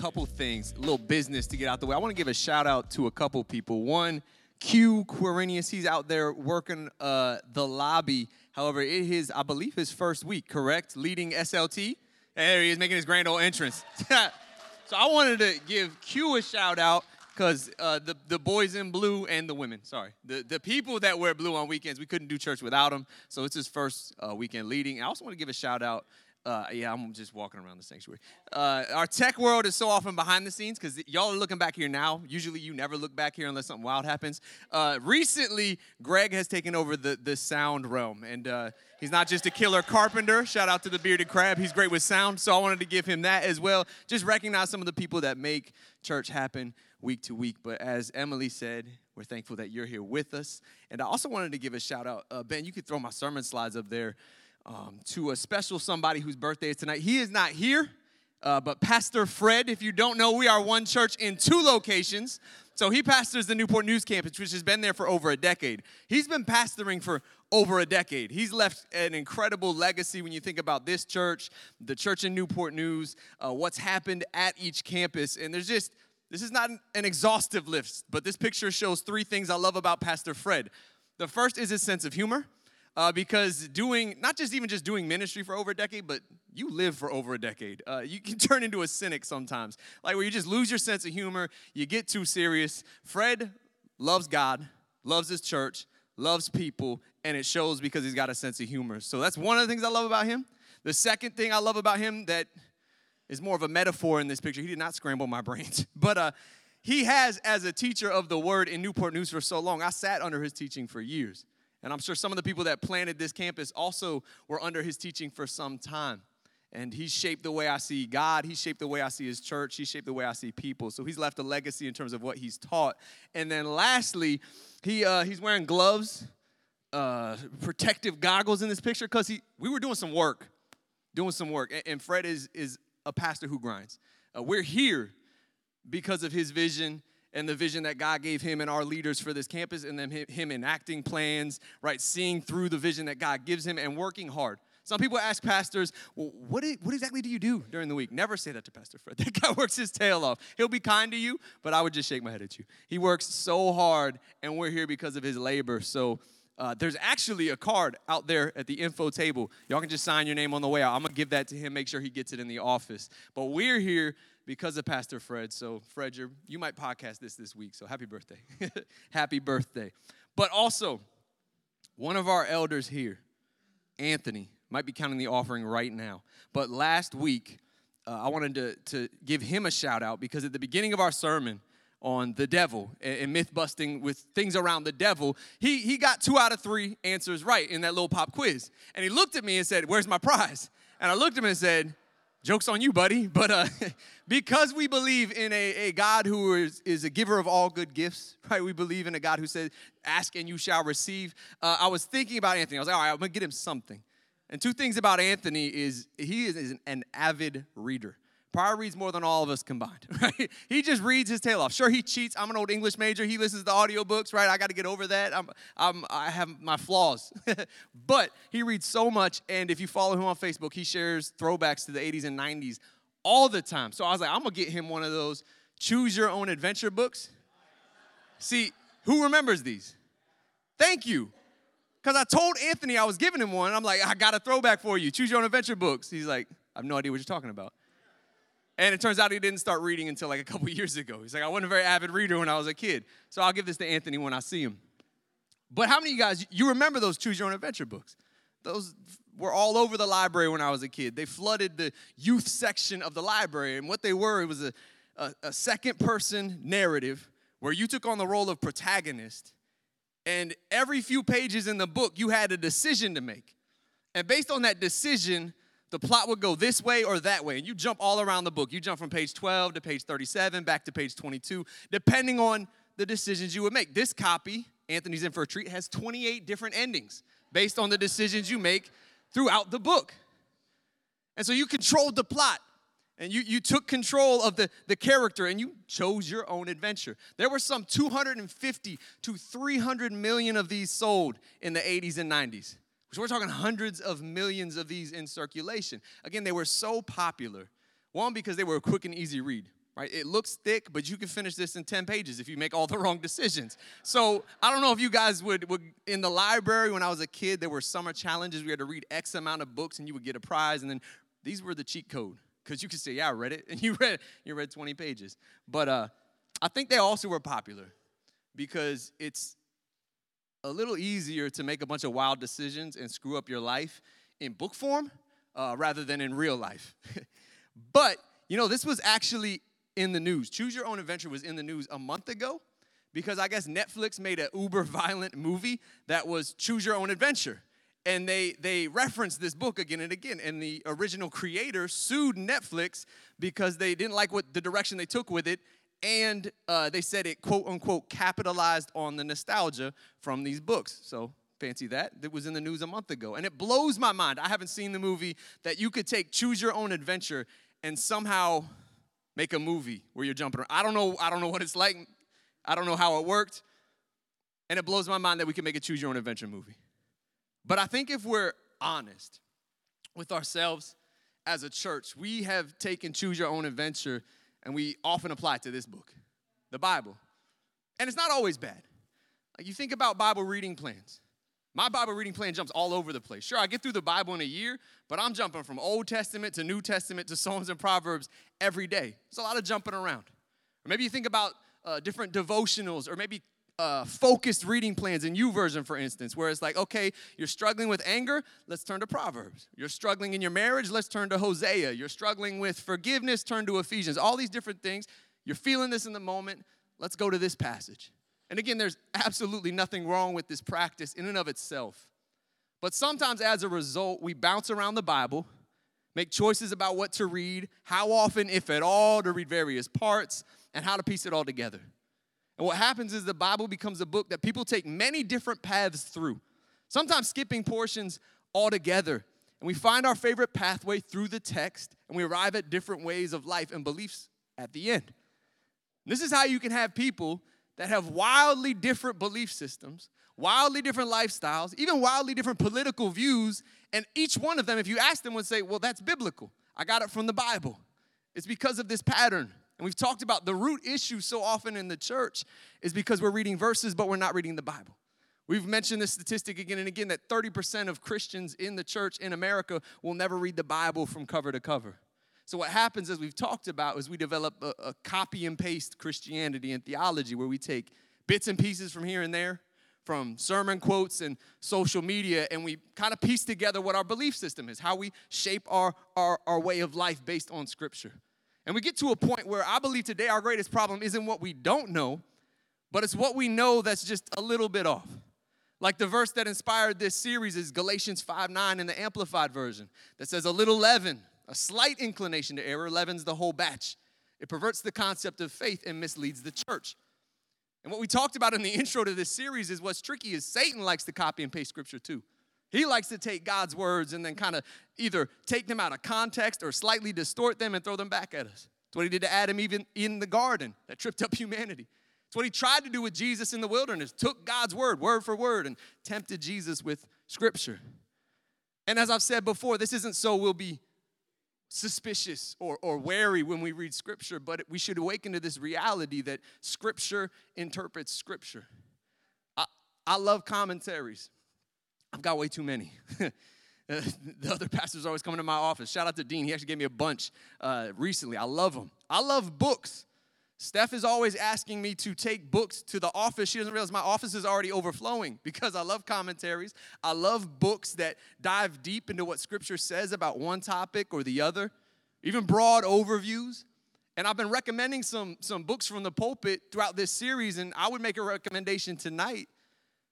couple things, a little business to get out the way. I want to give a shout out to a couple people. One, Q Quirinius, he's out there working the lobby. However, it is, I believe, his first week, correct? Leading SLT. There he is, making his grand old entrance. So I wanted to give Q a shout out because the boys in blue and the women, sorry, the people that wear blue on weekends, we couldn't do church without them. So it's his first weekend leading. And I also want to give a shout out. Yeah, I'm just walking around the sanctuary. Our tech world is so often behind the scenes because y'all are looking back here now. Usually you never look back here unless something wild happens. Recently, Greg has taken over the sound realm, and he's not just a killer carpenter. Shout out to the bearded crab. He's great with sound, so I wanted to give him that as well. Just recognize some of the people that make church happen week to week. But as Emily said, we're thankful that you're here with us. And I also wanted to give a shout out. Ben, you could throw my sermon slides up there. To a special somebody whose birthday is tonight. He is not here, but Pastor Fred, if you don't know, we are one church in two locations. So he pastors the Newport News campus, which has been there for over a decade. He's been pastoring for over a decade. He's left an incredible legacy when you think about this church, the church in Newport News, what's happened at each campus. And there's just, this is not an exhaustive list, but this picture shows three things I love about Pastor Fred. The first is his sense of humor. Because doing, not just even just doing ministry for over a decade, but you live for over a decade. You can turn into a cynic sometimes, like where you just lose your sense of humor, you get too serious. Fred loves God, loves his church, loves people, and it shows because he's got a sense of humor. So that's one of the things I love about him. The second thing I love about him that is more of a metaphor in this picture, he did not scramble my brains, but he has, as a teacher of the word in Newport News for so long, I sat under his teaching for years. And I'm sure some of the people that planted this campus also were under his teaching for some time. And he shaped the way I see God. He shaped the way I see his church. He shaped the way I see people. So he's left a legacy in terms of what he's taught. And then lastly, he's wearing gloves, protective goggles in this picture because we were doing some work. And Fred is a pastor who grinds. We're here because of his vision and the vision that God gave him and our leaders for this campus, and then him enacting plans, right, seeing through the vision that God gives him and working hard. Some people ask pastors, well, what exactly do you do during the week? Never say that to Pastor Fred. That guy works his tail off. He'll be kind to you, but I would just shake my head at you. He works so hard, and we're here because of his labor. So there's actually a card out there at the info table. Y'all can just sign your name on the way out. I'm going to give that to him, make sure he gets it in the office. But we're here because of Pastor Fred. So, Fred, you might podcast this week, so happy birthday. Happy birthday. But also, one of our elders here, Anthony, might be counting the offering right now. But last week, I wanted to give him a shout-out because at the beginning of our sermon on the devil and myth-busting with things around the devil, he got 2 out of 3 answers right in that little pop quiz. And he looked at me and said, "Where's my prize?" And I looked at him and said, "Joke's on you, buddy." But because we believe in a God who is a giver of all good gifts, right? We believe in a God who says, "Ask and you shall receive." I was thinking about Anthony. I was like, all right, I'm going to get him something. And two things about Anthony is he is an avid reader. Pryor reads more than all of us combined, right? He just reads his tail off. Sure, he cheats. I'm an old English major. He listens to audiobooks, right? I got to get over that. I have my flaws. But he reads so much, and if you follow him on Facebook, he shares throwbacks to the 80s and 90s all the time. So I was like, I'm going to get him one of those Choose Your Own Adventure books. See, who remembers these? Thank you. Because I told Anthony I was giving him one. I'm like, I got a throwback for you. Choose Your Own Adventure books. He's like, I have no idea what you're talking about. And it turns out he didn't start reading until like a couple years ago. He's like, I wasn't a very avid reader when I was a kid. So I'll give this to Anthony when I see him. But how many of you guys, you remember those Choose Your Own Adventure books? Those were all over the library when I was a kid. They flooded the youth section of the library. And what they were, it was a second-person narrative where you took on the role of protagonist. And every few pages in the book, you had a decision to make. And based on that decision, the plot would go this way or that way, and you jump all around the book. You jump from page 12 to page 37, back to page 22, depending on the decisions you would make. This copy, Anthony's in for a treat, has 28 different endings based on the decisions you make throughout the book. And so you controlled the plot, and you took control of the character, and you chose your own adventure. There were some 250 to 300 million of these sold in the 80s and 90s. So we're talking hundreds of millions of these in circulation. Again, they were so popular. One, because they were a quick and easy read. right? It looks thick, but you can finish this in 10 pages if you make all the wrong decisions. So I don't know if you guys would in the library, when I was a kid, there were summer challenges. We had to read X amount of books, and you would get a prize. And then these were the cheat code, because you could say, yeah, I read it. And you read 20 pages. But I think they also were popular because it's a little easier to make a bunch of wild decisions and screw up your life in book form rather than in real life. But, you know, this was actually in the news. Choose Your Own Adventure was in the news a month ago because I guess Netflix made an uber-violent movie that was Choose Your Own Adventure. And they referenced this book again and again. And the original creator sued Netflix because they didn't like what the direction they took with it. And they said it, quote, unquote, capitalized on the nostalgia from these books. So fancy that. It was in the news a month ago. And it blows my mind. I haven't seen the movie that you could take Choose Your Own Adventure and somehow make a movie where you're jumping around. I don't know what it's like. I don't know how it worked. And it blows my mind that we can make a Choose Your Own Adventure movie. But I think if we're honest with ourselves as a church, we have taken Choose Your Own Adventure and we often apply it to this book, the Bible. And it's not always bad. Like, you think about Bible reading plans. My Bible reading plan jumps all over the place. Sure, I get through the Bible in a year, but I'm jumping from Old Testament to New Testament to Psalms and Proverbs every day. It's a lot of jumping around. Or maybe you think about different devotionals or maybe focused reading plans in YouVersion, for instance, where it's like, okay, you're struggling with anger, let's turn to Proverbs. You're struggling in your marriage, let's turn to Hosea. You're struggling with forgiveness, turn to Ephesians. All these different things. You're feeling this in the moment, let's go to this passage. And again, there's absolutely nothing wrong with this practice in and of itself. But sometimes as a result, we bounce around the Bible, make choices about what to read, how often, if at all, to read various parts, and how to piece it all together. And what happens is the Bible becomes a book that people take many different paths through, sometimes skipping portions altogether. And we find our favorite pathway through the text, and we arrive at different ways of life and beliefs at the end. And this is how you can have people that have wildly different belief systems, wildly different lifestyles, even wildly different political views, and each one of them, if you ask them, would say, well, that's biblical. I got it from the Bible. It's because of this pattern. And we've talked about the root issue so often in the church is because we're reading verses, but we're not reading the Bible. We've mentioned this statistic again and again, that 30% of Christians in the church in America will never read the Bible from cover to cover. So what happens, as we've talked about, is we develop a copy and paste Christianity and theology where we take bits and pieces from here and there, from sermon quotes and social media, and we kind of piece together what our belief system is, how we shape our way of life based on Scripture. And we get to a point where I believe today our greatest problem isn't what we don't know, but it's what we know that's just a little bit off. Like the verse that inspired this series is Galatians 5:9 in the Amplified Version that says, a little leaven, a slight inclination to error leavens the whole batch. It perverts the concept of faith and misleads the church. And what we talked about in the intro to this series is what's tricky is Satan likes to copy and paste Scripture too. He likes to take God's words and then kind of either take them out of context or slightly distort them and throw them back at us. It's what he did to Adam even in the garden that tripped up humanity. It's what he tried to do with Jesus in the wilderness, took God's word for word, and tempted Jesus with Scripture. And as I've said before, this isn't so we'll be suspicious or wary when we read Scripture, but we should awaken to this reality that Scripture interprets Scripture. I love commentaries. I've got way too many. The other pastors are always coming to my office. Shout out to Dean. He actually gave me a bunch recently. I love them. I love books. Steph is always asking me to take books to the office. She doesn't realize my office is already overflowing because I love commentaries. I love books that dive deep into what Scripture says about one topic or the other, even broad overviews. And I've been recommending some books from the pulpit throughout this series, and I would make a recommendation tonight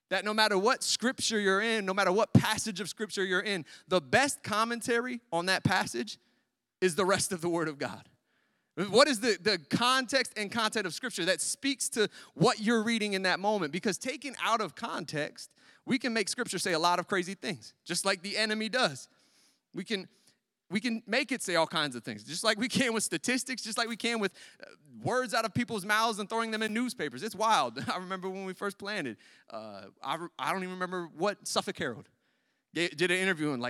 that no matter what Scripture you're in, no matter what passage of Scripture you're in, the best commentary on that passage is the rest of the Word of God. What is the context and content of Scripture that speaks to what you're reading in that moment? Because taken out of context, we can make Scripture say a lot of crazy things, just like the enemy does. We can make it say all kinds of things, just like we can with statistics, just like we can with words out of people's mouths and throwing them in newspapers. It's wild. I remember when we first planted, I don't even remember what Suffolk Herald did an interview and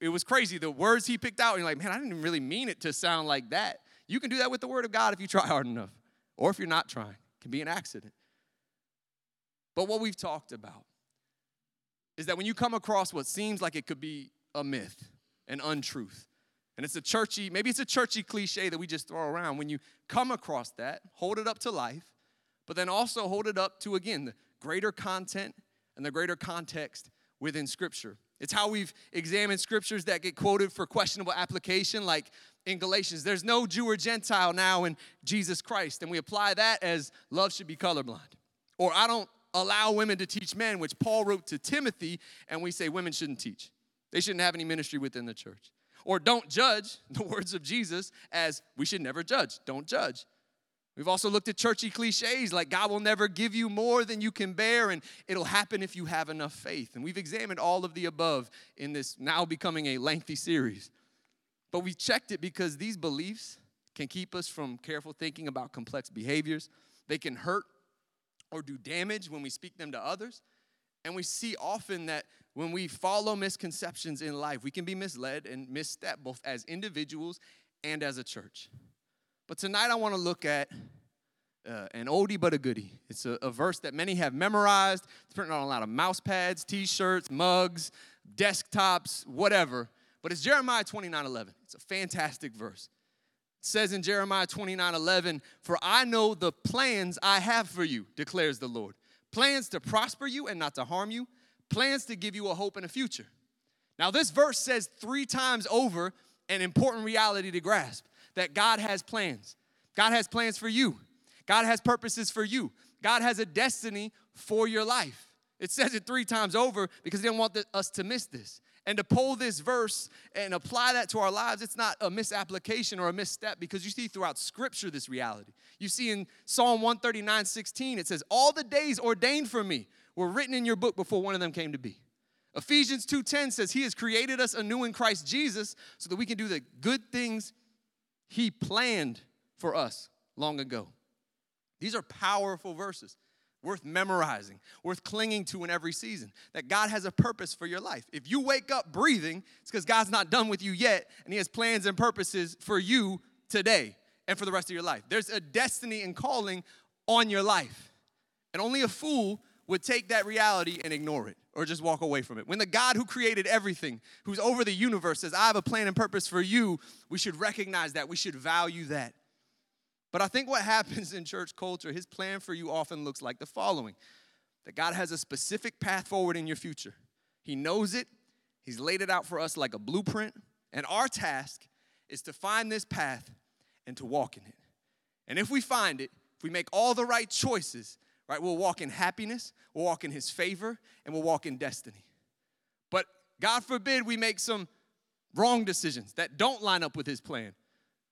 it was crazy. The words he picked out, and you're like, man, I didn't really mean it to sound like that. You can do that with the Word of God if you try hard enough, or if you're not trying. It can be an accident. But what we've talked about is that when you come across what seems like it could be a myth, an untruth, and it's a churchy, maybe it's a churchy cliche that we just throw around. When you come across that, hold it up to life, but then also hold it up to, again, the greater content and the greater context within Scripture. It's how we've examined Scriptures that get quoted for questionable application, like in Galatians, there's no Jew or Gentile now in Jesus Christ, and we apply that as love should be colorblind. Or I don't allow women to teach men, which Paul wrote to Timothy, and we say women shouldn't teach. They shouldn't have any ministry within the church. Or don't judge, the words of Jesus, as we should never judge. Don't judge. We've also looked at churchy cliches like God will never give you more than you can bear, and it'll happen if you have enough faith. And we've examined all of the above in this now becoming a lengthy series. But we checked it because these beliefs can keep us from careful thinking about complex behaviors. They can hurt or do damage when we speak them to others. And we see often that when we follow misconceptions in life, we can be misled and misstep both as individuals and as a church. But tonight I want to look at an oldie but a goodie. It's a verse that many have memorized. It's printed on a lot of mouse pads, T-shirts, mugs, desktops, whatever. But it's Jeremiah 29:11. It's a fantastic verse. It says in Jeremiah 29:11, "For I know the plans I have for you, declares the Lord. Plans to prosper you and not to harm you. Plans to give you a hope and a future." Now this verse says three times over an important reality to grasp, that God has plans. God has plans for you. God has purposes for you. God has a destiny for your life. It says it three times over because he didn't want us to miss this. And to pull this verse and apply that to our lives, it's not a misapplication or a misstep, because you see throughout Scripture this reality. You see in Psalm 139:16, it says, "All the days ordained for me were written in your book before one of them came to be." Ephesians 2:10 says he has created us anew in Christ Jesus so that we can do the good things he planned for us long ago. These are powerful verses, worth memorizing, worth clinging to in every season, that God has a purpose for your life. If you wake up breathing, it's because God's not done with you yet, and he has plans and purposes for you today and for the rest of your life. There's a destiny and calling on your life, and only a fool would take that reality and ignore it or just walk away from it. When the God who created everything, who's over the universe, says, "I have a plan and purpose for you," we should recognize that. We should value that. But I think what happens in church culture, his plan for you often looks like the following: that God has a specific path forward in your future. He knows it. He's laid it out for us like a blueprint. And our task is to find this path and to walk in it. And if we find it, if we make all the right choices, right, we'll walk in happiness, we'll walk in his favor, and we'll walk in destiny. But God forbid we make some wrong decisions that don't line up with his plan.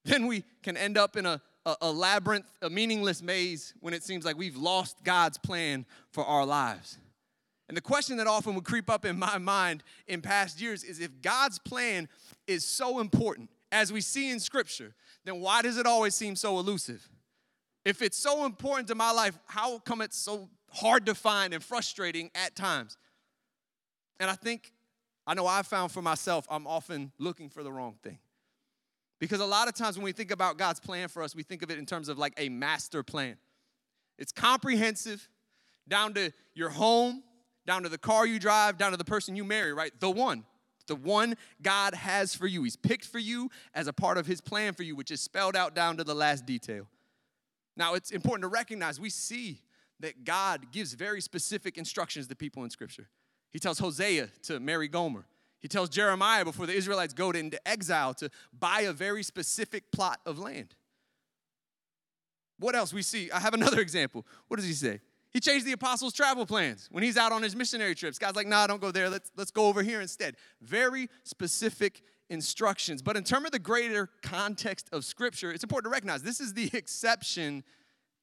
Then we can end up in a labyrinth, a meaningless maze, when it seems like we've lost God's plan for our lives. And the question that often would creep up in my mind in past years is, if God's plan is so important, as we see in Scripture, then why does it always seem so elusive? If it's so important to my life, how come it's so hard to find and frustrating at times? And I know I've found for myself, I'm often looking for the wrong thing. Because a lot of times when we think about God's plan for us, we think of it in terms of like a master plan. It's comprehensive, down to your home, down to the car you drive, down to the person you marry, right? The one God has for you. He's picked for you as a part of his plan for you, which is spelled out down to the last detail. Now, it's important to recognize we see that God gives very specific instructions to people in Scripture. He tells Hosea to marry Gomer. He tells Jeremiah, before the Israelites go into exile, to buy a very specific plot of land. What else we see? I have another example. What does he say? He changed the apostles' travel plans when he's out on his missionary trips. God's like, "Nah, don't go there. Let's go over here instead." Very specific instructions. But in terms of the greater context of Scripture, it's important to recognize this is the exception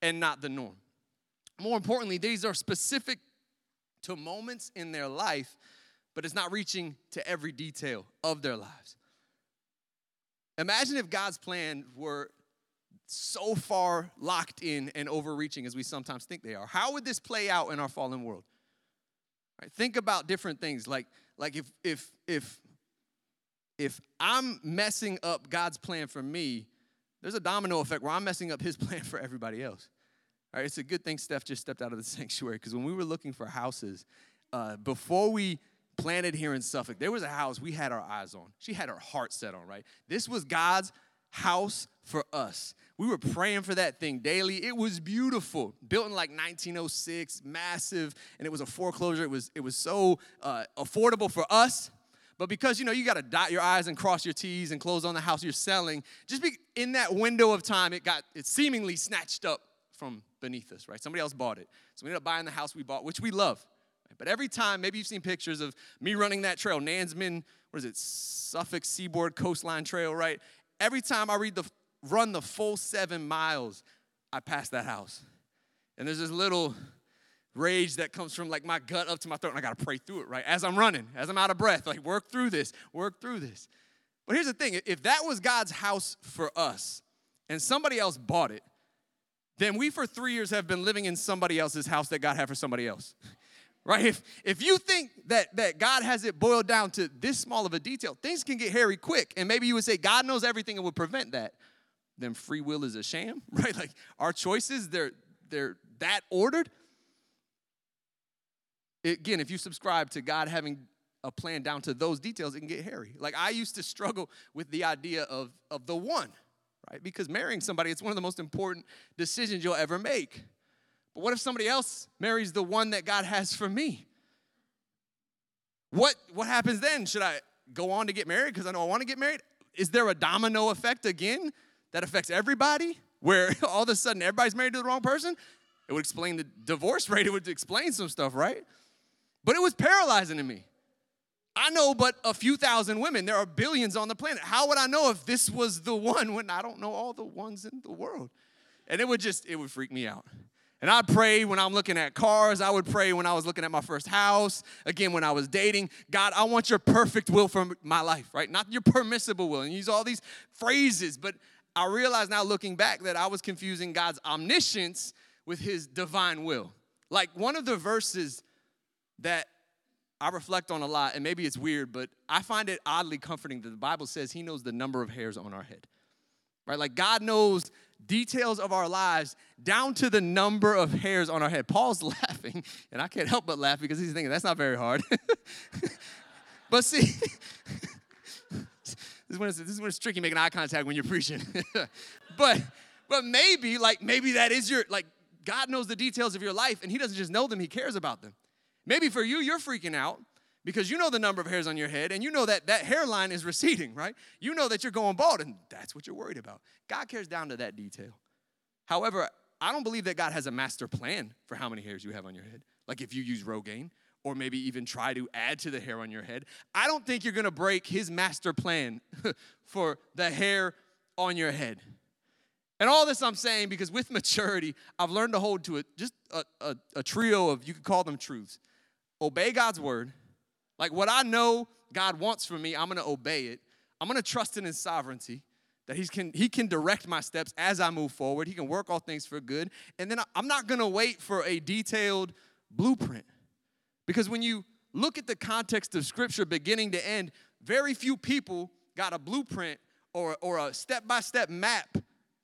and not the norm. More importantly, these are specific to moments in their life, but it's not reaching to every detail of their lives. Imagine if God's plan were so far locked in and overreaching as we sometimes think they are. How would this play out in our fallen world? Right, think about different things, like if I'm messing up God's plan for me, There's a domino effect where I'm messing up his plan for everybody else. All right, it's a good thing Steph just stepped out of the sanctuary, because when we were looking for houses, before we planted here in Suffolk, there was a house we had our eyes on. She had her heart set on, right? This was God's house for us. We were praying for that thing daily. It was beautiful, built in like 1906, massive, and it was a foreclosure. It was so affordable for us, but because, you know, you got to dot your I's and cross your T's and close on the house you're selling, just in that window of time, it seemingly snatched up from beneath us, right? Somebody else bought it, so we ended up buying the house we bought, which we love. But every time, maybe you've seen pictures of me running that trail, Nansman, Suffolk Seaboard Coastline Trail, right? Every time I run the full 7 miles, I pass that house. And there's this little rage that comes from like my gut up to my throat, and I got to pray through it, right? As I'm running, as I'm out of breath, like work through this. But here's the thing. If that was God's house for us and somebody else bought it, then we for 3 years have been living in somebody else's house that God had for somebody else. Right? If you think that God has it boiled down to this small of a detail, things can get hairy quick. And maybe you would say God knows everything and would prevent that. Then free will is a sham, right? Like our choices, they're that ordered. Again, if you subscribe to God having a plan down to those details, it can get hairy. Like I used to struggle with the idea of the one, right? Because marrying somebody, it's one of the most important decisions you'll ever make. What if somebody else marries the one that God has for me? What happens then? Should I go on to get married because I know I want to get married? Is there a domino effect again that affects everybody where all of a sudden everybody's married to the wrong person? It would explain the divorce rate. It would explain some stuff, right? But it was paralyzing to me. I know but a few thousand women. There are billions on the planet. How would I know if this was the one when I don't know all the ones in the world? And it would freak me out. And I prayed when I'm looking at cars. I would pray when I was looking at my first house. Again, when I was dating. God, I want your perfect will for my life, right? Not your permissible will. And use all these phrases. But I realize now looking back that I was confusing God's omniscience with his divine will. Like one of the verses that I reflect on a lot, and maybe it's weird, but I find it oddly comforting that the Bible says he knows the number of hairs on our head, right? Like God knows details of our lives down to the number of hairs on our head. Paul's laughing, and I can't help but laugh because he's thinking, that's not very hard. But see, this is when it's tricky making eye contact when you're preaching. But maybe that is God knows the details of your life, and he doesn't just know them, he cares about them. Maybe for you, you're freaking out because you know the number of hairs on your head, and you know that hairline is receding, right? You know that you're going bald, and that's what you're worried about. God cares down to that detail. However, I don't believe that God has a master plan for how many hairs you have on your head. Like if you use Rogaine, or maybe even try to add to the hair on your head, I don't think you're going to break his master plan for the hair on your head. And all this I'm saying because with maturity, I've learned to hold to a trio of, you could call them truths. Obey God's word. Like what I know God wants for me, I'm going to obey it. I'm going to trust in his sovereignty, that he can direct my steps as I move forward. He can work all things for good. And then I'm not going to wait for a detailed blueprint. Because when you look at the context of Scripture beginning to end, very few people got a blueprint or a step-by-step map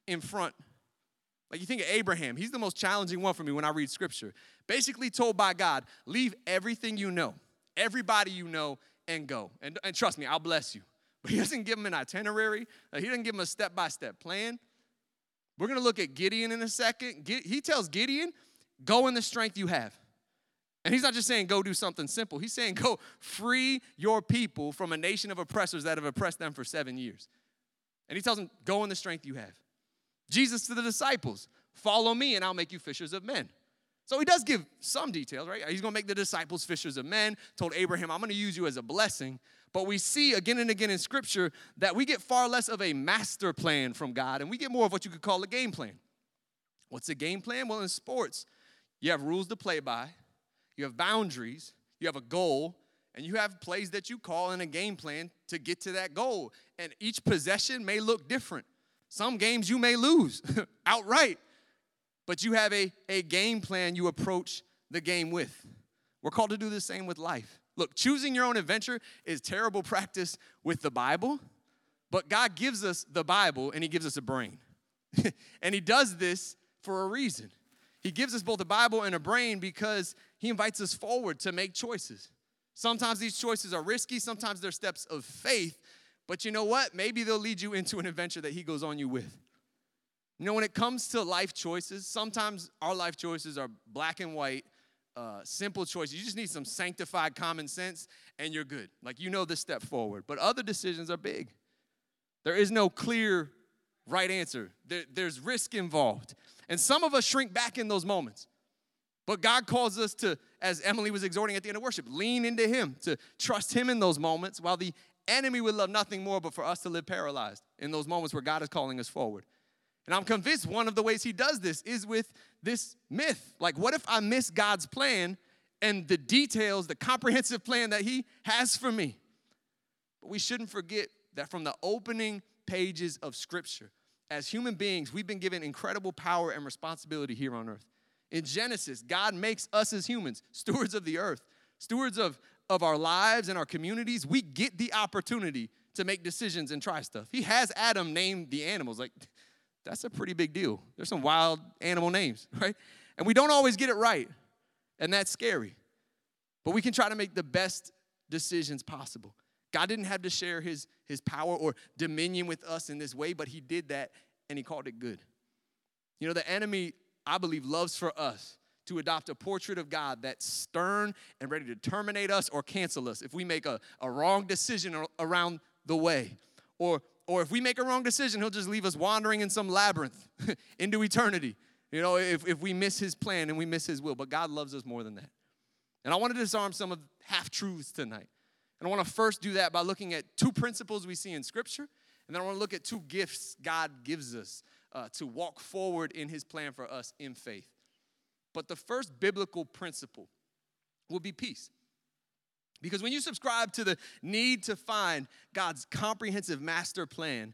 in front. Like you think of Abraham. He's the most challenging one for me when I read Scripture. Basically told by God, leave everything you know. Everybody you know, and go. And trust me, I'll bless you. But he doesn't give them an itinerary. He doesn't give them a step-by-step plan. We're going to look at Gideon in a second. He tells Gideon, go in the strength you have. And he's not just saying go do something simple. He's saying go free your people from a nation of oppressors that have oppressed them for 7 years. And he tells them, go in the strength you have. Jesus to the disciples, follow me and I'll make you fishers of men. So he does give some details, right? He's going to make the disciples fishers of men, told Abraham, I'm going to use you as a blessing. But we see again and again in Scripture that we get far less of a master plan from God, and we get more of what you could call a game plan. What's a game plan? Well, in sports, you have rules to play by, you have boundaries, you have a goal, and you have plays that you call in a game plan to get to that goal. And each possession may look different. Some games you may lose outright. But you have a game plan you approach the game with. We're called to do the same with life. Look, choosing your own adventure is terrible practice with the Bible, but God gives us the Bible and he gives us a brain, And he does this for a reason. He gives us both a Bible and a brain because he invites us forward to make choices. Sometimes these choices are risky. Sometimes they're steps of faith. But you know what? Maybe they'll lead you into an adventure that he goes on you with. You know, when it comes to life choices, sometimes our life choices are black and white, simple choices. You just need some sanctified common sense, and you're good. Like, you know this step forward. But other decisions are big. There is no clear right answer. There's risk involved. And some of us shrink back in those moments. But God calls us to, as Emily was exhorting at the end of worship, lean into him, to trust him in those moments, while the enemy would love nothing more but for us to live paralyzed in those moments where God is calling us forward. And I'm convinced one of the ways he does this is with this myth. Like, what if I miss God's plan and the details, the comprehensive plan that he has for me? But we shouldn't forget that from the opening pages of Scripture, as human beings, we've been given incredible power and responsibility here on earth. In Genesis, God makes us as humans stewards of the earth, stewards of our lives and our communities. We get the opportunity to make decisions and try stuff. He has Adam name the animals. Like, that's a pretty big deal. There's some wild animal names, right? And we don't always get it right, and that's scary. But we can try to make the best decisions possible. God didn't have to share his power or dominion with us in this way, but he did that, and he called it good. You know, the enemy, I believe, loves for us to adopt a portrait of God that's stern and ready to terminate us or cancel us if we make a wrong decision around the way. Or if we make a wrong decision, he'll just leave us wandering in some labyrinth into eternity, you know, if we miss his plan and we miss his will. But God loves us more than that. And I want to disarm some of half-truths tonight. And I want to first do that by looking at two principles we see in Scripture, and then I want to look at two gifts God gives us to walk forward in his plan for us in faith. But the first biblical principle will be peace. Because when you subscribe to the need to find God's comprehensive master plan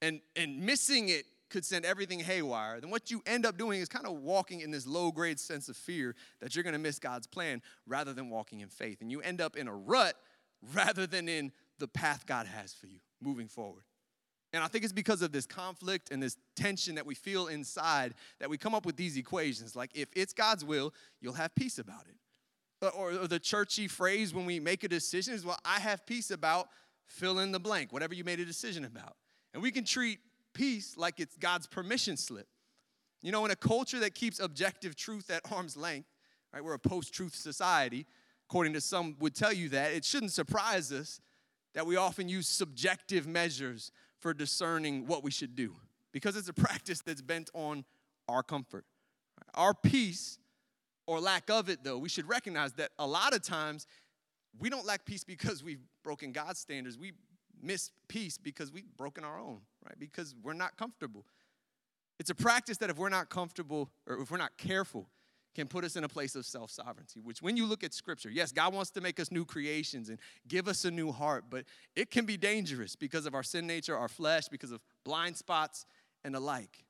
and missing it could send everything haywire, then what you end up doing is kind of walking in this low-grade sense of fear that you're going to miss God's plan rather than walking in faith. And you end up in a rut rather than in the path God has for you moving forward. And I think it's because of this conflict and this tension that we feel inside that we come up with these equations. Like, if it's God's will, you'll have peace about it. Or the churchy phrase when we make a decision is, well, I have peace about fill in the blank, whatever you made a decision about. And we can treat peace like it's God's permission slip. You know, in a culture that keeps objective truth at arm's length, right, we're a post-truth society, according to some would tell you that, it shouldn't surprise us that we often use subjective measures for discerning what we should do because it's a practice that's bent on our comfort. Our peace, or lack of it, though, we should recognize that a lot of times we don't lack peace because we've broken God's standards. We miss peace because we've broken our own, right? Because we're not comfortable. It's a practice that if we're not comfortable or if we're not careful can put us in a place of self-sovereignty, which when you look at Scripture, yes, God wants to make us new creations and give us a new heart, but it can be dangerous because of our sin nature, our flesh, because of blind spots and the like.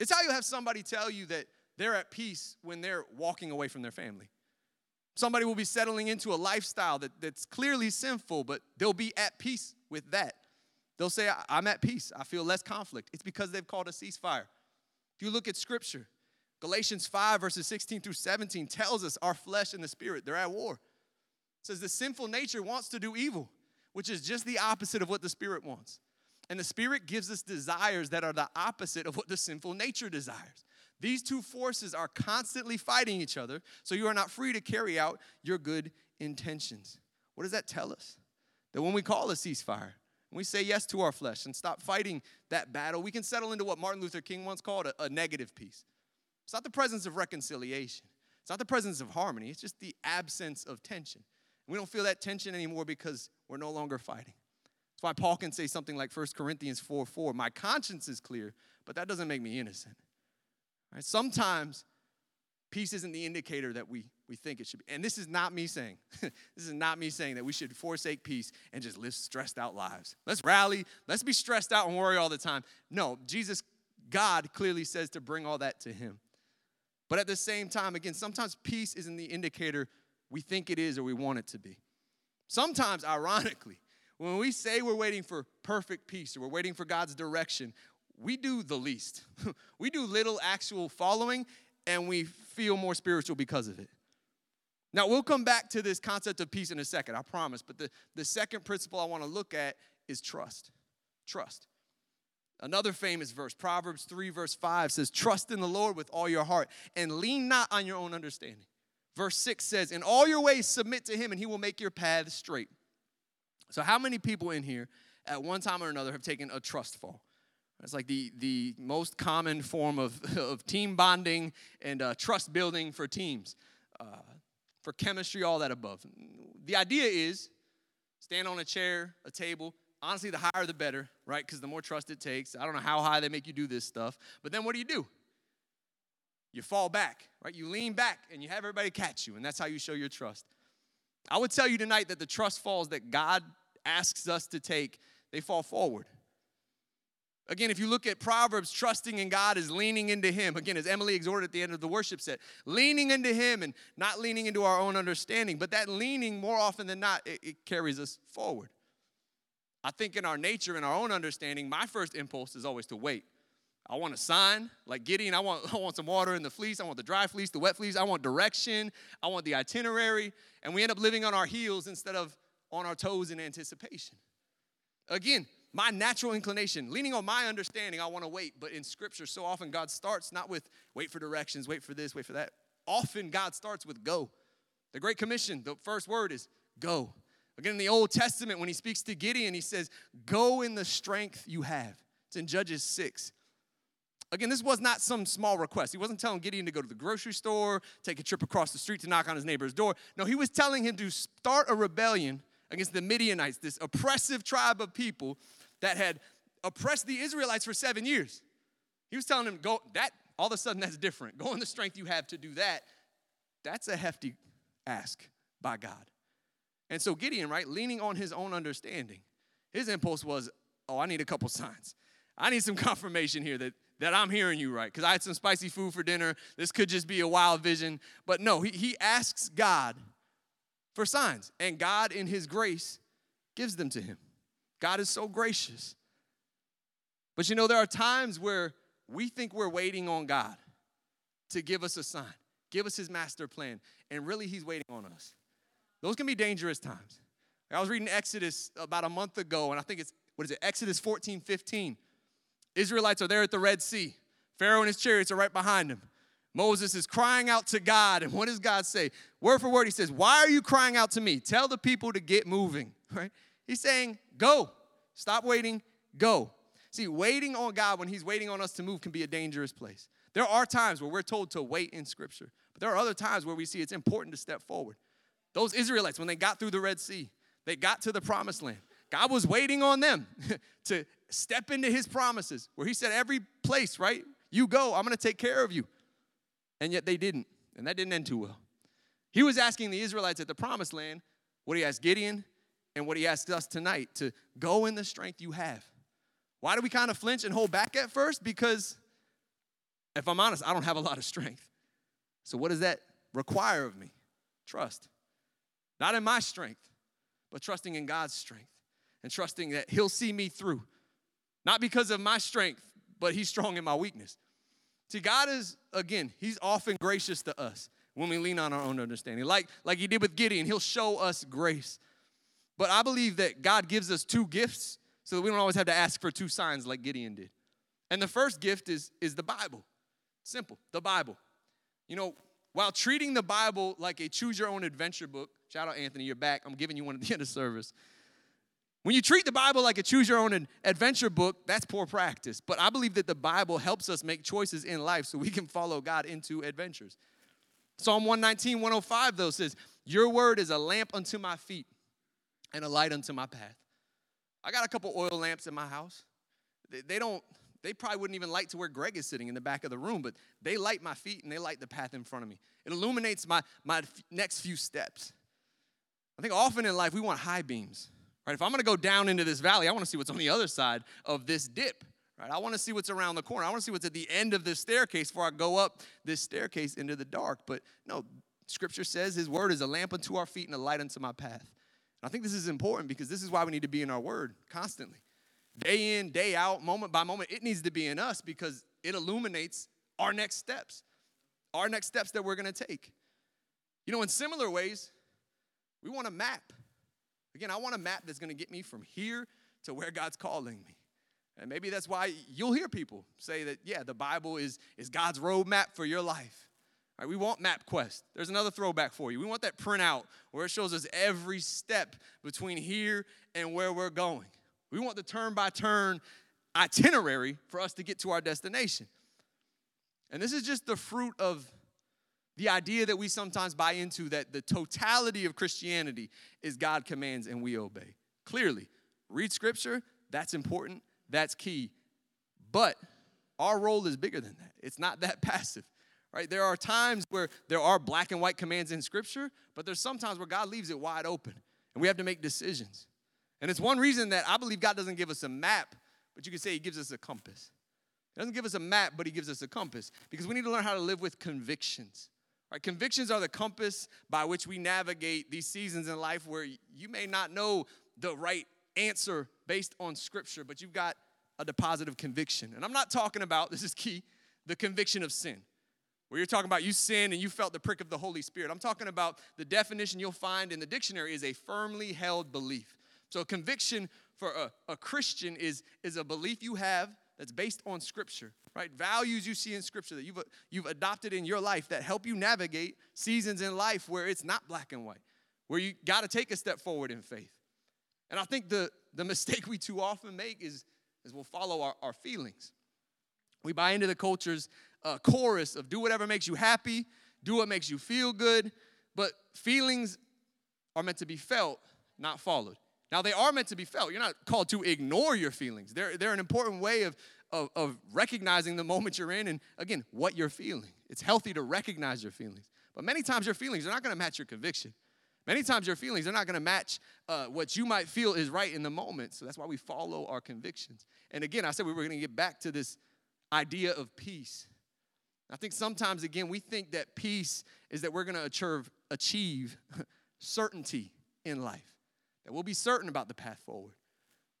It's how you have somebody tell you that they're at peace when they're walking away from their family. Somebody will be settling into a lifestyle that's clearly sinful, but they'll be at peace with that. They'll say, I'm at peace. I feel less conflict. It's because they've called a ceasefire. If you look at Scripture, Galatians 5, verses 16 through 17 tells us our flesh and the spirit, they're at war. It says the sinful nature wants to do evil, which is just the opposite of what the spirit wants. And the spirit gives us desires that are the opposite of what the sinful nature desires. These two forces are constantly fighting each other, so you are not free to carry out your good intentions. What does that tell us? That when we call a ceasefire, when we say yes to our flesh and stop fighting that battle, we can settle into what Martin Luther King once called a negative peace. It's not the presence of reconciliation. It's not the presence of harmony. It's just the absence of tension. We don't feel that tension anymore because we're no longer fighting. That's why Paul can say something like 1 Corinthians 4:4, my conscience is clear, but that doesn't make me innocent. Sometimes peace isn't the indicator that we think it should be. And this is not me saying. This is not me saying that we should forsake peace and just live stressed out lives. Let's rally. Let's be stressed out and worry all the time. No, Jesus, God clearly says to bring all that to him. But at the same time, again, sometimes peace isn't the indicator we think it is or we want it to be. Sometimes, ironically, when we say we're waiting for perfect peace or we're waiting for God's direction, we do the least. We do little actual following, and we feel more spiritual because of it. Now, we'll come back to this concept of peace in a second, I promise. But the second principle I want to look at is trust. Trust. Another famous verse, Proverbs 3, verse 5 says, trust in the Lord with all your heart and lean not on your own understanding. Verse 6 says, in all your ways submit to him and he will make your path straight. So how many people in here at one time or another have taken a trust fall? It's like the most common form of team bonding and trust building for teams, for chemistry, all that above. The idea is stand on a chair, a table. Honestly, the higher the better, right? Because the more trust it takes. I don't know how high they make you do this stuff. But then what do? You fall back, right? You lean back and you have everybody catch you. And that's how you show your trust. I would tell you tonight that the trust falls that God asks us to take, they fall forward. Again, if you look at Proverbs, trusting in God is leaning into him. Again, as Emily exhorted at the end of the worship set, leaning into him and not leaning into our own understanding. But that leaning, more often than not, it carries us forward. I think in our nature, in our own understanding, my first impulse is always to wait. I want a sign, like Gideon. I want some water in the fleece. I want the dry fleece, the wet fleece. I want direction. I want the itinerary. And we end up living on our heels instead of on our toes in anticipation. Again, my natural inclination, leaning on my understanding, I want to wait. But in Scripture, so often God starts not with wait for directions, wait for this, wait for that. Often God starts with go. The Great Commission, the first word is go. Again, in the Old Testament, when he speaks to Gideon, he says, go in the strength you have. It's in Judges 6. Again, this was not some small request. He wasn't telling Gideon to go to the grocery store, take a trip across the street to knock on his neighbor's door. No, he was telling him to start a rebellion against the Midianites, this oppressive tribe of people that had oppressed the Israelites for 7 years. He was telling them, go, that, all of a sudden, that's different. Go in the strength you have to do that. That's a hefty ask by God. And so Gideon, right, leaning on his own understanding, his impulse was, oh, I need a couple signs. I need some confirmation here that I'm hearing you right, because I had some spicy food for dinner. This could just be a wild vision. But no, he asks God for signs, and God, in his grace, gives them to him. God is so gracious. But, you know, there are times where we think we're waiting on God to give us a sign, give us his master plan, and really he's waiting on us. Those can be dangerous times. I was reading Exodus about a month ago, and I think it's, Exodus 14, 15. Israelites are there at the Red Sea. Pharaoh and his chariots are right behind him. Moses is crying out to God, and what does God say? Word for word, he says, why are you crying out to me? Tell the people to get moving, right? He's saying, go. Stop waiting. Go. See, waiting on God when he's waiting on us to move can be a dangerous place. There are times where we're told to wait in Scripture, but there are other times where we see it's important to step forward. Those Israelites, when they got through the Red Sea, they got to the Promised Land. God was waiting on them to step into his promises, where he said, every place, right, you go, I'm going to take care of you. And yet they didn't, and that didn't end too well. He was asking the Israelites at the Promised Land, what he asked Gideon and what he asked us tonight, to go in the strength you have. Why do we kind of flinch and hold back at first? Because, if I'm honest, I don't have a lot of strength. So what does that require of me? Trust. Not in my strength, but trusting in God's strength and trusting that he'll see me through. Not because of my strength, but he's strong in my weakness. See, God is, again, he's often gracious to us when we lean on our own understanding. Like he did with Gideon, he'll show us grace. But I believe that God gives us two gifts so that we don't always have to ask for two signs like Gideon did. And the first gift is the Bible. Simple, the Bible. You know, while treating the Bible like a Choose Your Own Adventure book, shout out, Anthony, you're back. I'm giving you one at the end of service. When you treat the Bible like a Choose Your Own Adventure book, that's poor practice. But I believe that the Bible helps us make choices in life so we can follow God into adventures. Psalm 119, 105, though, says, your word is a lamp unto my feet and a light unto my path. I got a couple oil lamps in my house. They probably wouldn't even light to where Greg is sitting in the back of the room, but they light my feet and they light the path in front of me. It illuminates my next few steps. I think often in life we want high beams. Right, if I'm going to go down into this valley, I want to see what's on the other side of this dip. Right, I want to see what's around the corner. I want to see what's at the end of this staircase before I go up this staircase into the dark. But no, Scripture says his word is a lamp unto our feet and a light unto my path. And I think this is important because this is why we need to be in our word constantly. day in, day out, moment by moment. It needs to be in us because it illuminates our next steps that we're going to take. You know, in similar ways, we want a map. Again, I want a map that's going to get me from here to where God's calling me. And maybe that's why you'll hear people say that, yeah, the Bible is God's roadmap for your life. All right, we want MapQuest. There's another throwback for you. We want that printout where it shows us every step between here and where we're going. We want the turn-by-turn itinerary for us to get to our destination. And this is just the fruit of the idea that we sometimes buy into, that the totality of Christianity is God commands and we obey. Clearly, read Scripture. That's important. That's key. But our role is bigger than that. It's not that passive. Right? There are times where there are black and white commands in Scripture, but there's some times where God leaves it wide open, and we have to make decisions. And it's one reason that I believe God doesn't give us a map, but you could say he gives us a compass. He doesn't give us a map, but he gives us a compass, because we need to learn how to live with convictions. Right? Convictions are the compass by which we navigate these seasons in life where you may not know the right answer based on Scripture, but you've got a deposit of conviction. And I'm not talking about, this is key, the conviction of sin, where you're talking about you sinned and you felt the prick of the Holy Spirit. I'm talking about the definition you'll find in the dictionary is a firmly held belief. So a conviction for a Christian is a belief you have that's based on Scripture, right? Values you see in Scripture that you've adopted in your life that help you navigate seasons in life where it's not black and white, where you got to take a step forward in faith. And I think the mistake we too often make is we'll follow our feelings. We buy into the culture's chorus of do whatever makes you happy, do what makes you feel good, but feelings are meant to be felt, not followed. Now, they are meant to be felt. You're not called to ignore your feelings. They're an important way of recognizing the moment you're in and, again, what you're feeling. It's healthy to recognize your feelings. But many times your feelings are not going to match your conviction. Many times your feelings are not going to match what you might feel is right in the moment. So that's why we follow our convictions. And again, I said we were going to get back to this idea of peace. I think sometimes, again, we think that peace is that we're going to achieve certainty in life, that we'll be certain about the path forward.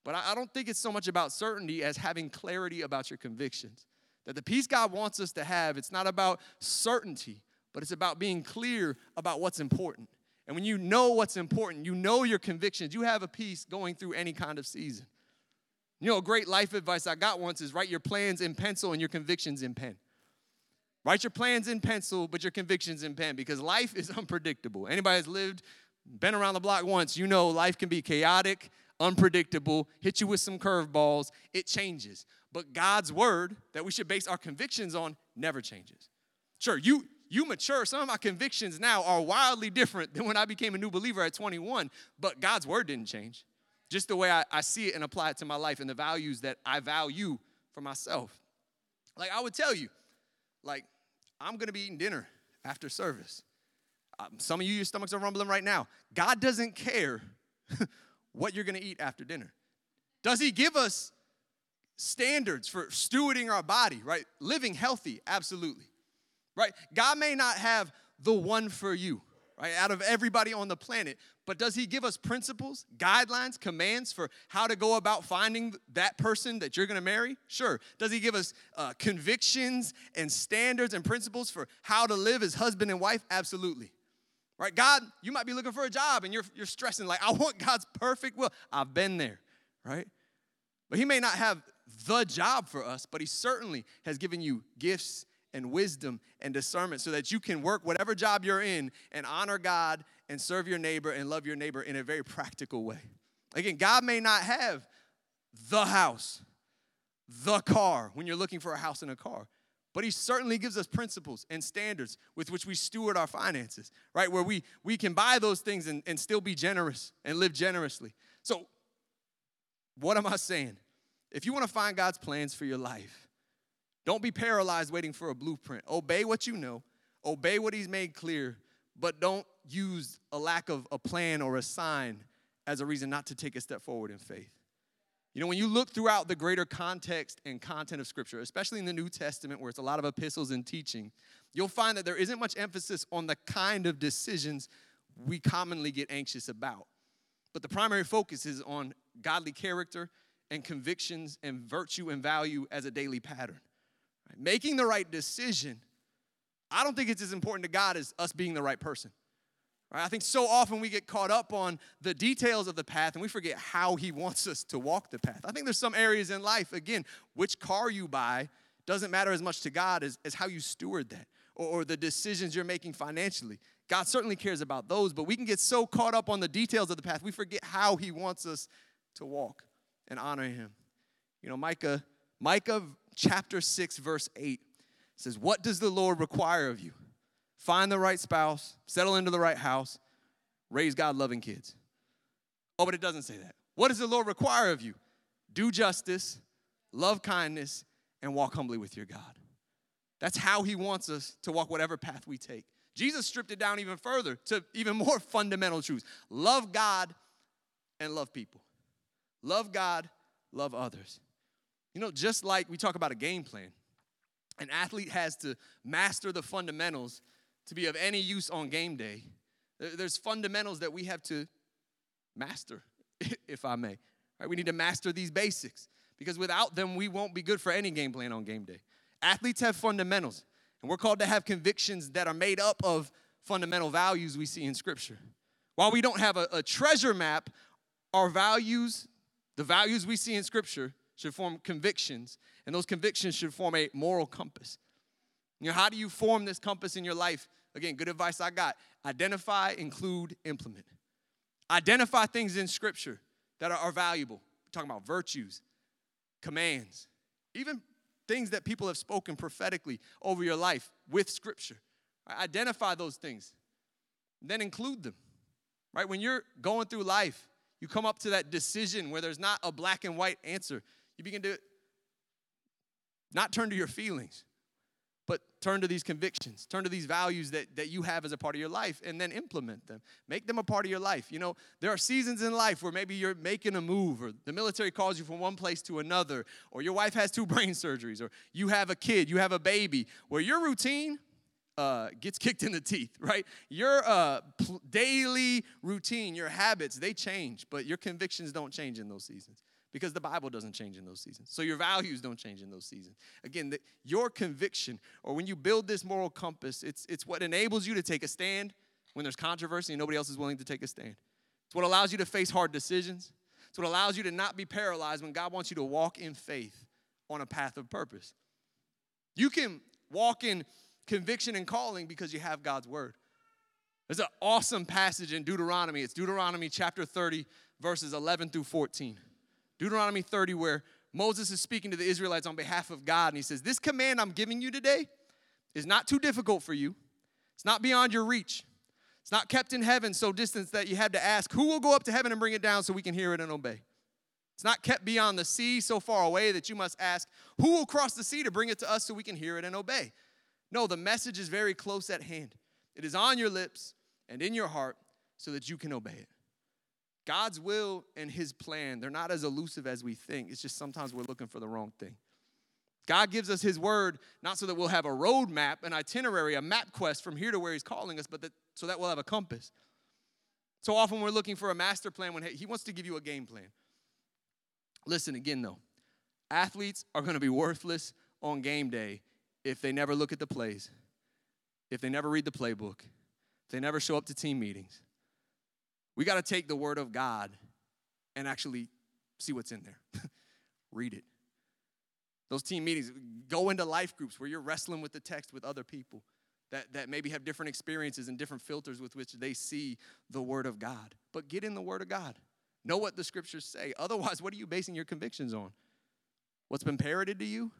But I don't think it's so much about certainty as having clarity about your convictions, that the peace God wants us to have, it's not about certainty, but it's about being clear about what's important. And when you know what's important, you know your convictions, you have a peace going through any kind of season. You know, great life advice I got once is write your plans in pencil and your convictions in pen. Write your plans in pencil, but your convictions in pen, because life is unpredictable. Anybody that's lived, been around the block once, you know life can be chaotic, unpredictable, hit you with some curveballs, it changes. But God's word that we should base our convictions on never changes. Sure, you mature. Some of my convictions now are wildly different than when I became a new believer at 21, but God's word didn't change. Just the way I see it and apply it to my life and the values that I value for myself. Like I would tell you, like, I'm going to be eating dinner after service. Some of you, your stomachs are rumbling right now. God doesn't care what you're going to eat after dinner. Does he give us standards for stewarding our body, right? Living healthy, absolutely, right? God may not have the one for you, right, out of everybody on the planet, but does he give us principles, guidelines, commands for how to go about finding that person that you're going to marry? Sure. Does he give us convictions and standards and principles for how to live as husband and wife? Absolutely. Right, God, you might be looking for a job and you're stressing like, I want God's perfect will. I've been there, right? But he may not have the job for us, but he certainly has given you gifts and wisdom and discernment so that you can work whatever job you're in and honor God and serve your neighbor and love your neighbor in a very practical way. Again, God may not have the house, the car, when you're looking for a house and a car, but he certainly gives us principles and standards with which we steward our finances, right, where we can buy those things and still be generous and live generously. So what am I saying? If you want to find God's plans for your life, don't be paralyzed waiting for a blueprint. Obey what you know. Obey what he's made clear. But don't use a lack of a plan or a sign as a reason not to take a step forward in faith. You know, when you look throughout the greater context and content of Scripture, especially in the New Testament where it's a lot of epistles and teaching, you'll find that there isn't much emphasis on the kind of decisions we commonly get anxious about. But the primary focus is on godly character and convictions and virtue and value as a daily pattern. Right? Making the right decision, I don't think it's as important to God as us being the right person. Right? I think so often we get caught up on the details of the path and we forget how he wants us to walk the path. I think there's some areas in life, again, which car you buy doesn't matter as much to God as how you steward that or the decisions you're making financially. God certainly cares about those, but we can get so caught up on the details of the path, we forget how he wants us to walk and honor him. You know, Micah chapter 6, verse 8 says, "What does the Lord require of you? Find the right spouse, settle into the right house, raise God-loving kids." Oh, but it doesn't say that. What does the Lord require of you? Do justice, love kindness, and walk humbly with your God. That's how he wants us to walk whatever path we take. Jesus stripped it down even further to even more fundamental truths. Love God and love people. Love God, love others. You know, just like we talk about a game plan, an athlete has to master the fundamentals to be of any use on game day. There's fundamentals that we have to master, if I may. Right, we need to master these basics because without them, we won't be good for any game plan on game day. Athletes have fundamentals. And we're called to have convictions that are made up of fundamental values we see in Scripture. While we don't have a treasure map, our values, the values we see in Scripture, should form convictions. And those convictions should form a moral compass. You know, how do you form this compass in your life? Again, good advice I got. Identify, include, implement. Identify things in Scripture that are valuable. We're talking about virtues, commands, even things that people have spoken prophetically over your life with Scripture. Right? Identify those things. Then include them. Right? When you're going through life, you come up to that decision where there's not a black and white answer. You begin to not turn to your feelings, but turn to these convictions. Turn to these values that you have as a part of your life and then implement them. Make them a part of your life. You know, there are seasons in life where maybe you're making a move or the military calls you from one place to another or your wife has 2 brain surgeries or you have a kid, you have a baby, where your routine gets kicked in the teeth, right? Your daily routine, your habits, they change, but your convictions don't change in those seasons. Because the Bible doesn't change in those seasons. So your values don't change in those seasons. Again, your conviction, or when you build this moral compass, it's what enables you to take a stand when there's controversy and nobody else is willing to take a stand. It's what allows you to face hard decisions. It's what allows you to not be paralyzed when God wants you to walk in faith on a path of purpose. You can walk in conviction and calling because you have God's word. There's an awesome passage in Deuteronomy. It's Deuteronomy chapter 30, verses 11 through 14. Deuteronomy 30, where Moses is speaking to the Israelites on behalf of God, and he says, "This command I'm giving you today is not too difficult for you. It's not beyond your reach. It's not kept in heaven so distant that you have to ask, who will go up to heaven and bring it down so we can hear it and obey? It's not kept beyond the sea so far away that you must ask, who will cross the sea to bring it to us so we can hear it and obey? No, the message is very close at hand. It is on your lips and in your heart so that you can obey it." God's will and his plan, they're not as elusive as we think. It's just sometimes we're looking for the wrong thing. God gives us his word, not so that we'll have a roadmap, an itinerary, a map quest from here to where he's calling us, but so that we'll have a compass. So often we're looking for a master plan when he wants to give you a game plan. Listen again, though. Athletes are going to be worthless on game day if they never look at the plays, if they never read the playbook, if they never show up to team meetings. We got to take the word of God and actually see what's in there. Read it. Those team meetings, go into life groups where you're wrestling with the text with other people that maybe have different experiences and different filters with which they see the word of God. But get in the word of God. Know what the scriptures say. Otherwise, what are you basing your convictions on? What's been parroted to you?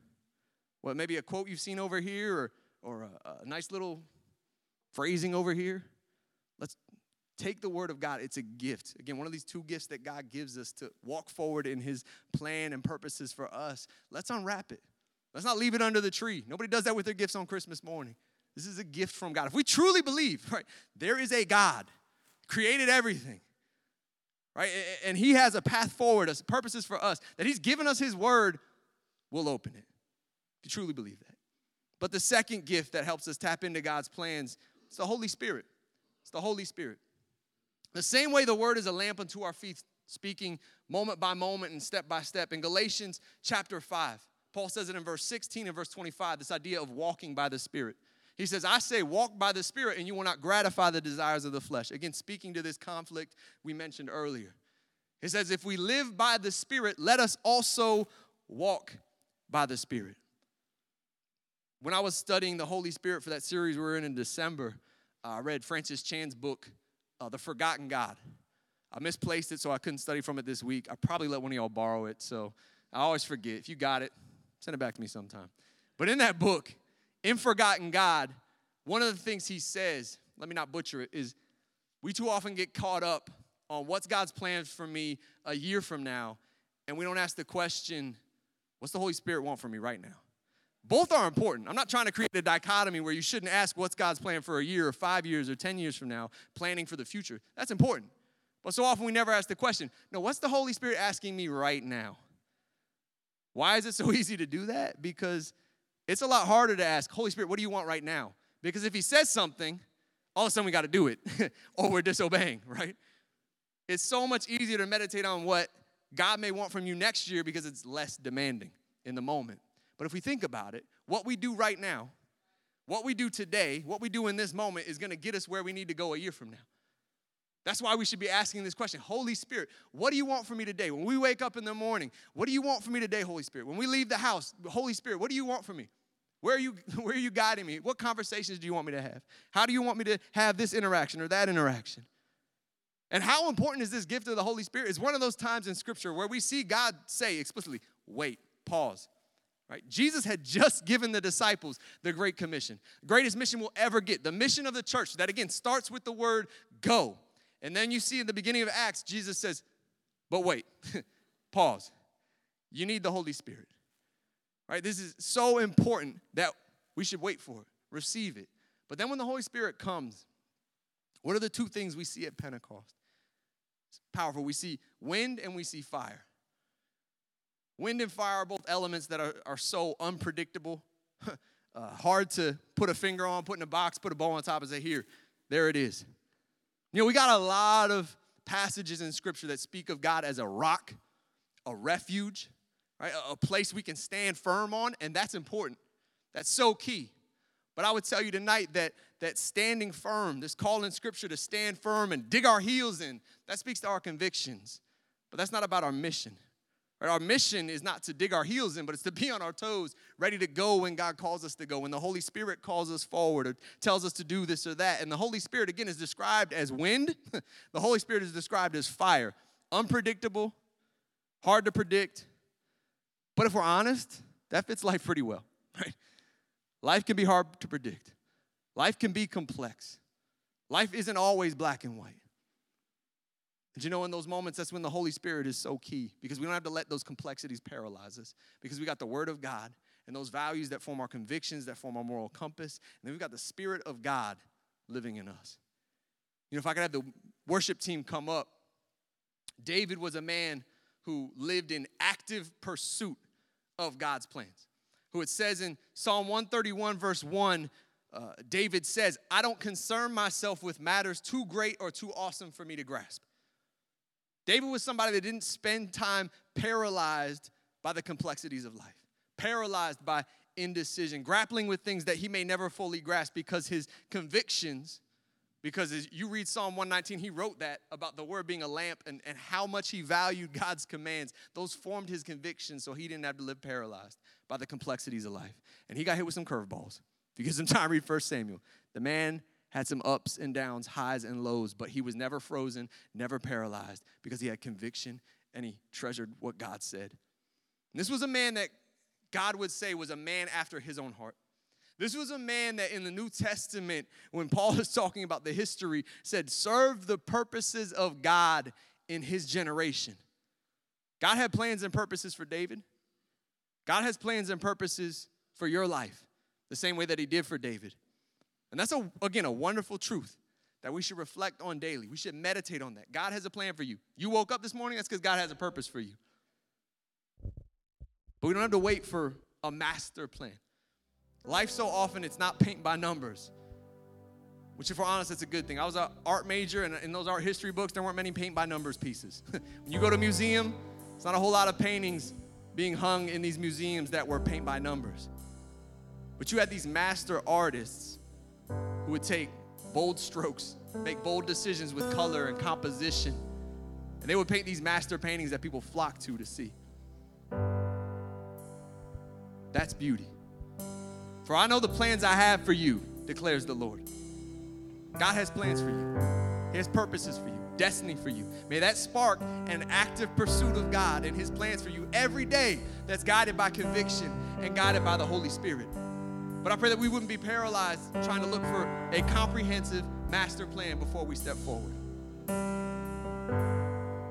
What, maybe a quote you've seen over here or a nice little phrasing over here? Let's take the word of God. It's a gift. Again, one of these 2 gifts that God gives us to walk forward in his plan and purposes for us. Let's unwrap it. Let's not leave it under the tree. Nobody does that with their gifts on Christmas morning. This is a gift from God. If we truly believe, right, there is a God, created everything, right, and he has a path forward, purposes for us, that he's given us his word, we'll open it. If you truly believe that. But the second gift that helps us tap into God's plans is the Holy Spirit. It's the Holy Spirit. The same way the word is a lamp unto our feet, speaking moment by moment and step by step. In Galatians chapter 5, Paul says it in verse 16 and verse 25, this idea of walking by the Spirit. He says, I say walk by the Spirit and you will not gratify the desires of the flesh. Again, speaking to this conflict we mentioned earlier. It says, if we live by the Spirit, let us also walk by the Spirit. When I was studying the Holy Spirit for that series we were in December, I read Francis Chan's book, The Forgotten God. I misplaced it, so I couldn't study from it this week. I probably let one of y'all borrow it, so I always forget. If you got it, send it back to me sometime. But in that book, in Forgotten God, one of the things he says, let me not butcher it, is we too often get caught up on what's God's plan for me a year from now, and we don't ask the question, what's the Holy Spirit want for me right now? Both are important. I'm not trying to create a dichotomy where you shouldn't ask what's God's plan for a year or 5 years or 10 years from now, planning for the future. That's important. But so often we never ask the question, no, what's the Holy Spirit asking me right now? Why is it so easy to do that? Because it's a lot harder to ask, Holy Spirit, what do you want right now? Because if he says something, all of a sudden we got to do it or we're disobeying, right? It's so much easier to meditate on what God may want from you next year because it's less demanding in the moment. But if we think about it, what we do right now, what we do today, what we do in this moment is going to get us where we need to go a year from now. That's why we should be asking this question, Holy Spirit, what do you want for me today? When we wake up in the morning, what do you want for me today, Holy Spirit? When we leave the house, Holy Spirit, what do you want for me? Where are you guiding me? What conversations do you want me to have? How do you want me to have this interaction or that interaction? And how important is this gift of the Holy Spirit? It's one of those times in Scripture where we see God say explicitly, wait, pause. Right? Jesus had just given the disciples the Great Commission, the greatest mission we'll ever get, the mission of the church that, again, starts with the word go. And then you see in the beginning of Acts, Jesus says, but wait, pause. You need the Holy Spirit. Right? This is so important that we should wait for it, receive it. But then when the Holy Spirit comes, what are the two things we see at Pentecost? It's powerful. We see wind and we see fire. Wind and fire are both elements that are so unpredictable, hard to put a finger on, put in a box, put a bow on top and say, here, there it is. You know, we got a lot of passages in Scripture that speak of God as a rock, a refuge, right? A place we can stand firm on, and that's important. That's so key. But I would tell you tonight that standing firm, this call in Scripture to stand firm and dig our heels in, that speaks to our convictions. But that's not about our mission. Right? Our mission is not to dig our heels in, but it's to be on our toes, ready to go when God calls us to go, when the Holy Spirit calls us forward or tells us to do this or that. And the Holy Spirit, again, is described as wind. The Holy Spirit is described as fire. Unpredictable, hard to predict. But if we're honest, that fits life pretty well. Right? Life can be hard to predict. Life can be complex. Life isn't always black and white. And you know, in those moments, that's when the Holy Spirit is so key, because we don't have to let those complexities paralyze us, because we got the Word of God and those values that form our convictions, that form our moral compass, and then we've got the Spirit of God living in us. You know, if I could have the worship team come up, David was a man who lived in active pursuit of God's plans, who it says in Psalm 131, verse 1, David says, I don't concern myself with matters too great or too awesome for me to grasp. David was somebody that didn't spend time paralyzed by the complexities of life, paralyzed by indecision, grappling with things that he may never fully grasp because his convictions, because as you read Psalm 119, he wrote that about the Word being a lamp and how much he valued God's commands. Those formed his convictions so he didn't have to live paralyzed by the complexities of life. And he got hit with some curveballs. If you give some time, read 1 Samuel. The man had some ups and downs, highs and lows, but he was never frozen, never paralyzed, because he had conviction and he treasured what God said. And this was a man that God would say was a man after his own heart. This was a man that in the New Testament, when Paul is talking about the history, said, serve the purposes of God in his generation. God had plans and purposes for David. God has plans and purposes for your life, the same way that he did for David. And that's, again, a wonderful truth that we should reflect on daily. We should meditate on that. God has a plan for you. You woke up this morning, that's because God has a purpose for you. But we don't have to wait for a master plan. Life so often, it's not paint by numbers. Which, if we're honest, that's a good thing. I was an art major, and in those art history books, there weren't many paint-by-numbers pieces. When you go to a museum, it's not a whole lot of paintings being hung in these museums that were paint-by-numbers. But you had these master artists who would take bold strokes, make bold decisions with color and composition, and they would paint these master paintings that people flocked to see. That's beauty. For I know the plans I have for you, declares the Lord. God has plans for you. He has purposes for you, destiny for you. May that spark an active pursuit of God and his plans for you every day that's guided by conviction and guided by the Holy Spirit. But I pray that we wouldn't be paralyzed trying to look for a comprehensive master plan before we step forward.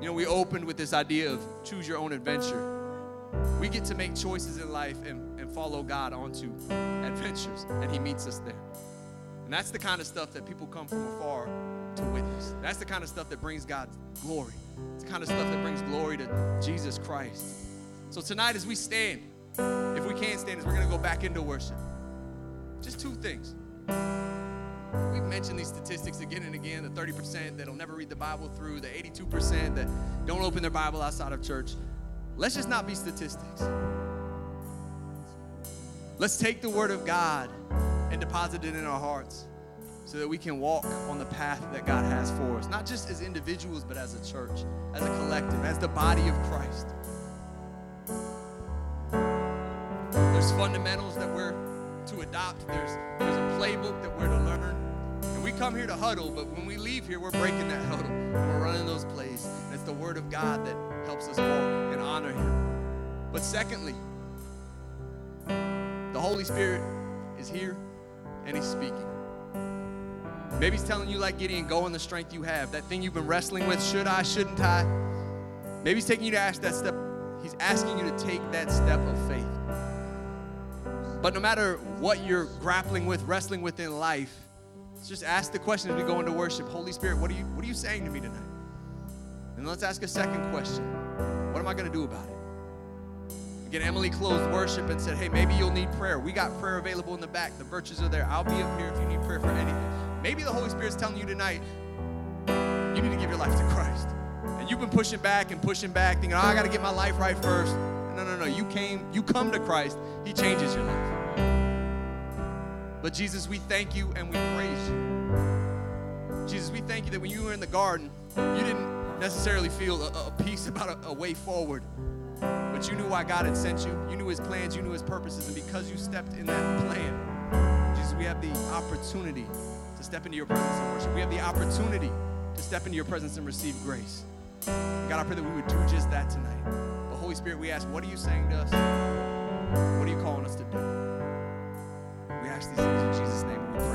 You know, we opened with this idea of choose your own adventure. We get to make choices in life and follow God onto adventures, and he meets us there. And that's the kind of stuff that people come from afar to witness. That's the kind of stuff that brings God glory. It's the kind of stuff that brings glory to Jesus Christ. So tonight as we stand, if we can stand, is we're going to go back into worship. Just two things. We've mentioned these statistics again and again, the 30% that'll never read the Bible through, the 82% that don't open their Bible outside of church. Let's just not be statistics. Let's take the Word of God and deposit it in our hearts so that we can walk on the path that God has for us, not just as individuals, but as a church, as a collective, as the body of Christ. There's fundamentals that we're to adopt. There's a playbook that we're to learn. And we come here to huddle, but when we leave here, we're breaking that huddle and we're running those plays. And it's the Word of God that helps us walk and honor Him. But secondly, the Holy Spirit is here and He's speaking. Maybe He's telling you, like Gideon, go in the strength you have. That thing you've been wrestling with, should I, shouldn't I? Maybe He's taking you to ask that step. He's asking you to take that step of faith. But no matter what you're grappling with, wrestling with in life, just ask the question as we go into worship. Holy Spirit, what are you saying to me tonight? And let's ask a second question. What am I going to do about it? Again, Emily closed worship and said, hey, maybe you'll need prayer. We got prayer available in the back. The virtues are there. I'll be up here if you need prayer for anything. Maybe the Holy Spirit's telling you tonight, you need to give your life to Christ. And you've been pushing back, thinking, oh, I got to get my life right first. No. You come to Christ. He changes your life. But Jesus, we thank you and we praise you. Jesus, we thank you that when you were in the garden, you didn't necessarily feel a peace about a way forward, but you knew why God had sent you. You knew his plans, you knew his purposes, and because you stepped in that plan, Jesus, we have the opportunity to step into your presence and worship. We have the opportunity to step into your presence and receive grace. God, I pray that we would do just that tonight. Holy Spirit, we ask, what are you saying to us? What are you calling us to do? We ask these things in Jesus' name.